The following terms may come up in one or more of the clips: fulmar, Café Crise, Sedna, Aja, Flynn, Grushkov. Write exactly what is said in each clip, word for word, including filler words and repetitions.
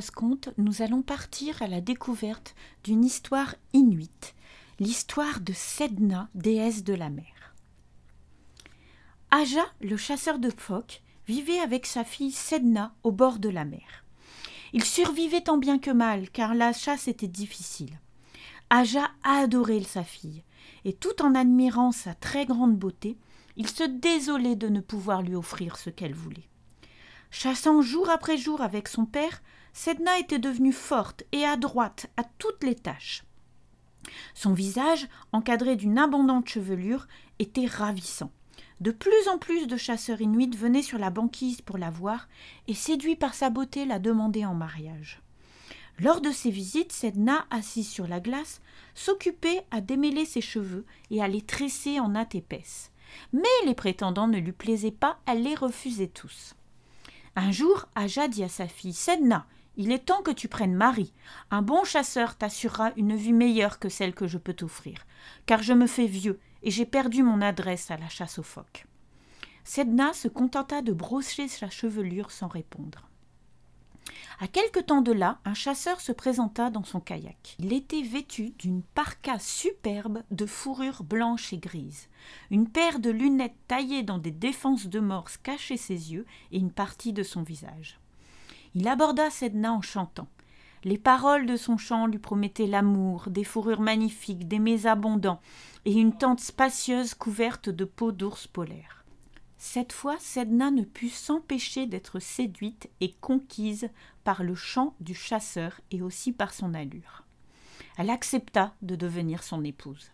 propose conte, nous allons partir à la découverte d'une histoire inuite, l'histoire de Sedna, déesse de la mer. Aja, le chasseur de phoques, vivait avec sa fille Sedna au bord de la mer. Ils survivaient tant bien que mal, car la chasse était difficile. Aja adorait sa fille, et tout en admirant sa très grande beauté, il se désolait de ne pouvoir lui offrir ce qu'elle voulait. Chassant jour après jour avec son père, Sedna était devenue forte et adroite à toutes les tâches. Son visage, encadré d'une abondante chevelure, était ravissant. De plus en plus de chasseurs inuits venaient sur la banquise pour la voir et, séduits par sa beauté, la demandaient en mariage. Lors de ses visites, Sedna, assise sur la glace, s'occupait à démêler ses cheveux et à les tresser en nattes épaisses. Mais les prétendants ne lui plaisaient pas, elle les refusait tous. Un jour, Aja dit à sa fille « Sedna, il est temps que tu prennes mari. Un bon chasseur t'assurera une vie meilleure que celle que je peux t'offrir, car je me fais vieux et j'ai perdu mon adresse à la chasse aux phoques. » Sedna se contenta de brosser sa chevelure sans répondre. À quelque temps de là, un chasseur se présenta dans son kayak. Il était vêtu d'une parka superbe de fourrure blanche et grise. Une paire de lunettes taillées dans des défenses de morse cachait ses yeux et une partie de son visage. Il aborda Sedna en chantant. Les paroles de son chant lui promettaient l'amour, des fourrures magnifiques, des mets abondants et une tente spacieuse couverte de peaux d'ours polaires. Cette fois, Sedna ne put s'empêcher d'être séduite et conquise par le chant du chasseur et aussi par son allure. Elle accepta de devenir son épouse.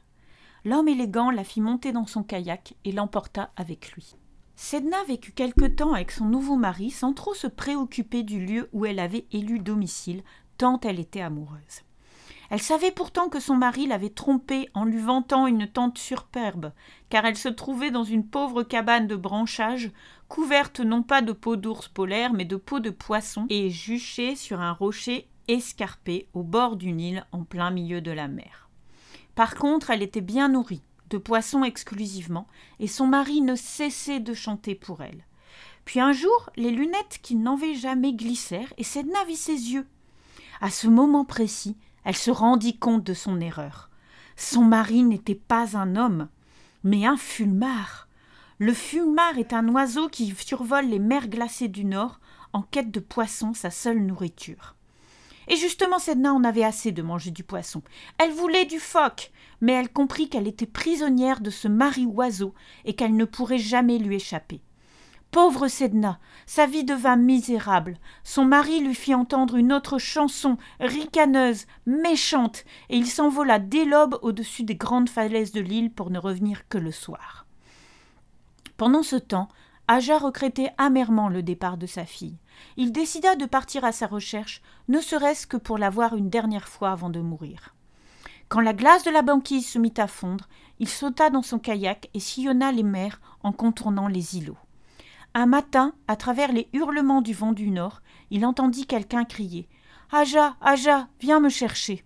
L'homme élégant la fit monter dans son kayak et l'emporta avec lui. Sedna vécut quelque temps avec son nouveau mari sans trop se préoccuper du lieu où elle avait élu domicile, tant elle était amoureuse. Elle savait pourtant que son mari l'avait trompée en lui vantant une tente superbe, car elle se trouvait dans une pauvre cabane de branchage, couverte non pas de peau d'ours polaire, mais de peau de poisson, et juchée sur un rocher escarpé au bord d'une île en plein milieu de la mer. Par contre, elle était bien nourrie, de poissons exclusivement, et son mari ne cessait de chanter pour elle. Puis un jour, les lunettes qu'il n'enlevait jamais glissèrent, et Sedna vit ses yeux. À ce moment précis, elle se rendit compte de son erreur. Son mari n'était pas un homme, mais un fulmar. Le fulmar est un oiseau qui survole les mers glacées du Nord en quête de poissons, sa seule nourriture. Et justement, Sedna en avait assez de manger du poisson. Elle voulait du phoque, mais elle comprit qu'elle était prisonnière de ce mari oiseau et qu'elle ne pourrait jamais lui échapper. Pauvre Sedna, sa vie devint misérable. Son mari lui fit entendre une autre chanson, ricaneuse, méchante, et il s'envola dès l'aube au-dessus des grandes falaises de l'île pour ne revenir que le soir. Pendant ce temps, Aja regrettait amèrement le départ de sa fille. Il décida de partir à sa recherche, ne serait-ce que pour la voir une dernière fois avant de mourir. Quand la glace de la banquise se mit à fondre, il sauta dans son kayak et sillonna les mers en contournant les îlots. Un matin, à travers les hurlements du vent du Nord, il entendit quelqu'un crier « Aja, Aja, viens me chercher !»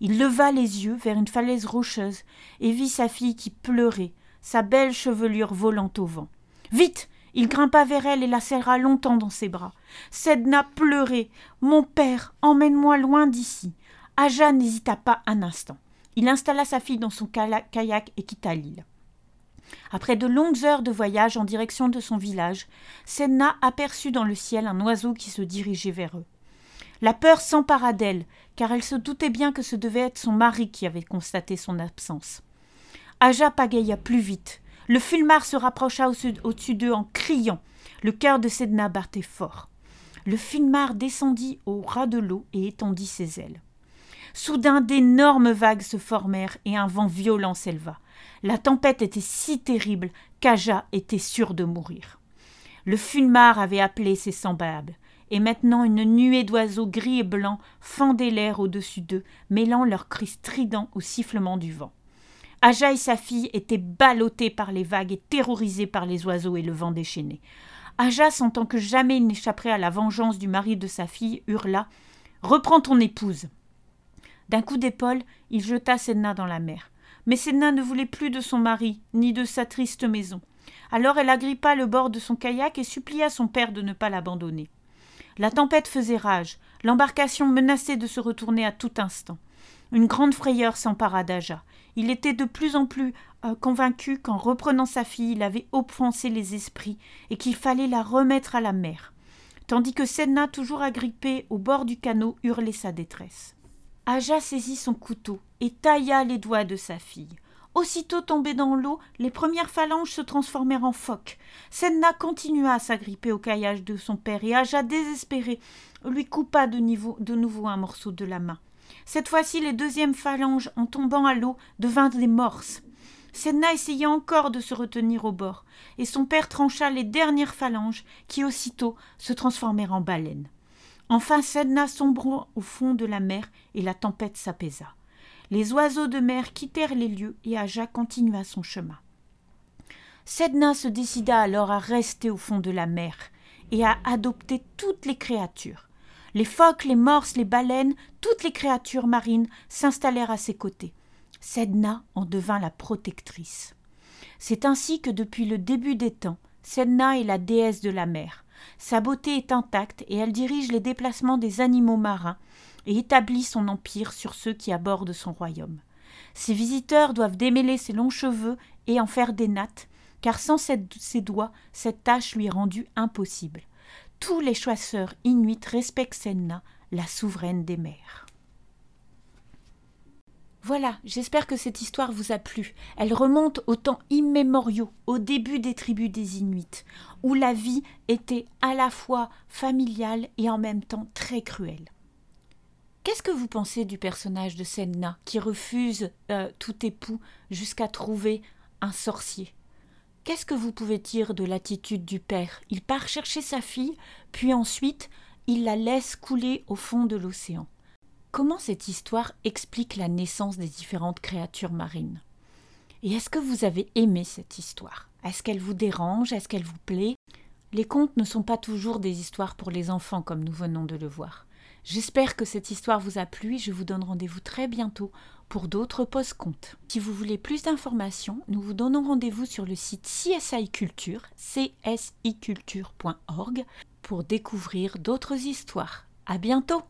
Il leva les yeux vers une falaise rocheuse et vit sa fille qui pleurait, sa belle chevelure volant au vent. Vite ! Il grimpa vers elle et la serra longtemps dans ses bras. « Sedna pleurait. Mon père, emmène-moi loin d'ici !» Aja n'hésita pas un instant. Il installa sa fille dans son kayak et quitta l'île. Après de longues heures de voyage en direction de son village, Sedna aperçut dans le ciel un oiseau qui se dirigeait vers eux. La peur s'empara d'elle, car elle se doutait bien que ce devait être son mari qui avait constaté son absence. Aja pagaya plus vite. Le fulmar se rapprocha au-dessus d'eux en criant. Le cœur de Sedna battait fort. Le fulmar descendit au ras de l'eau et étendit ses ailes. Soudain, d'énormes vagues se formèrent et un vent violent s'éleva. La tempête était si terrible qu'Aja était sûre de mourir. Le fulmar avait appelé ses semblables, et maintenant une nuée d'oiseaux gris et blancs fendait l'air au-dessus d'eux, mêlant leurs cris stridents au sifflement du vent. Aja et sa fille étaient ballottées par les vagues et terrorisées par les oiseaux et le vent déchaîné. Aja, sentant que jamais il n'échapperait à la vengeance du mari de sa fille, hurla « Reprends ton épouse !» D'un coup d'épaule, il jeta Sedna dans la mer. Mais Sedna ne voulait plus de son mari, ni de sa triste maison. Alors elle agrippa le bord de son kayak et supplia son père de ne pas l'abandonner. La tempête faisait rage, L'embarcation menaçait de se retourner à tout instant. Une grande frayeur s'empara d'Aja. Il était de plus en plus euh, convaincu qu'en reprenant sa fille, il avait offensé les esprits et qu'il fallait la remettre à la mer, tandis que Sedna, toujours agrippée au bord du canot, hurlait sa détresse. Aja saisit son couteau et tailla les doigts de sa fille. Aussitôt tombée dans l'eau, les premières phalanges se transformèrent en phoques. Sedna continua à s'agripper au caillage de son père et Aja, désespérée, lui coupa de, niveau, de nouveau un morceau de la main. Cette fois-ci, les deuxièmes phalanges, en tombant à l'eau, devinrent des morses. Sedna essaya encore de se retenir au bord, et son père trancha les dernières phalanges qui, aussitôt, se transformèrent en baleines. Enfin, Sedna sombra au fond de la mer et la tempête s'apaisa. Les oiseaux de mer quittèrent les lieux et Aja continua son chemin. Sedna se décida alors à rester au fond de la mer et à adopter toutes les créatures. Les phoques, les morses, les baleines, toutes les créatures marines s'installèrent à ses côtés. Sedna en devint la protectrice. C'est ainsi que depuis le début des temps, Sedna est la déesse de la mer. Sa beauté est intacte et elle dirige les déplacements des animaux marins et établit son empire sur ceux qui abordent son royaume. Ses visiteurs doivent démêler ses longs cheveux et en faire des nattes, car sans cette, ses doigts, cette tâche lui est rendue impossible. Tous les chasseurs inuits respectent Sedna, la souveraine des mers. Voilà, j'espère que cette histoire vous a plu. Elle remonte aux temps immémoriaux, au début des tribus des Inuits, où la vie était à la fois familiale et en même temps très cruelle. Qu'est-ce que vous pensez du personnage de Sedna qui refuse euh, tout époux jusqu'à trouver un sorcier? Qu'est-ce que vous pouvez dire de l'attitude du père? Il part chercher sa fille, puis ensuite il la laisse couler au fond de l'océan. Comment cette histoire explique la naissance des différentes créatures marines? Et est-ce que vous avez aimé cette histoire? Est-ce qu'elle vous dérange? Est-ce qu'elle vous plaît? Les contes ne sont pas toujours des histoires pour les enfants comme nous venons de le voir. J'espère que cette histoire vous a plu et je vous donne rendez-vous très bientôt pour d'autres post-contes. Si vous voulez plus d'informations, nous vous donnons rendez-vous sur le site C S I Culture, c s i culture point org, pour découvrir d'autres histoires. À bientôt!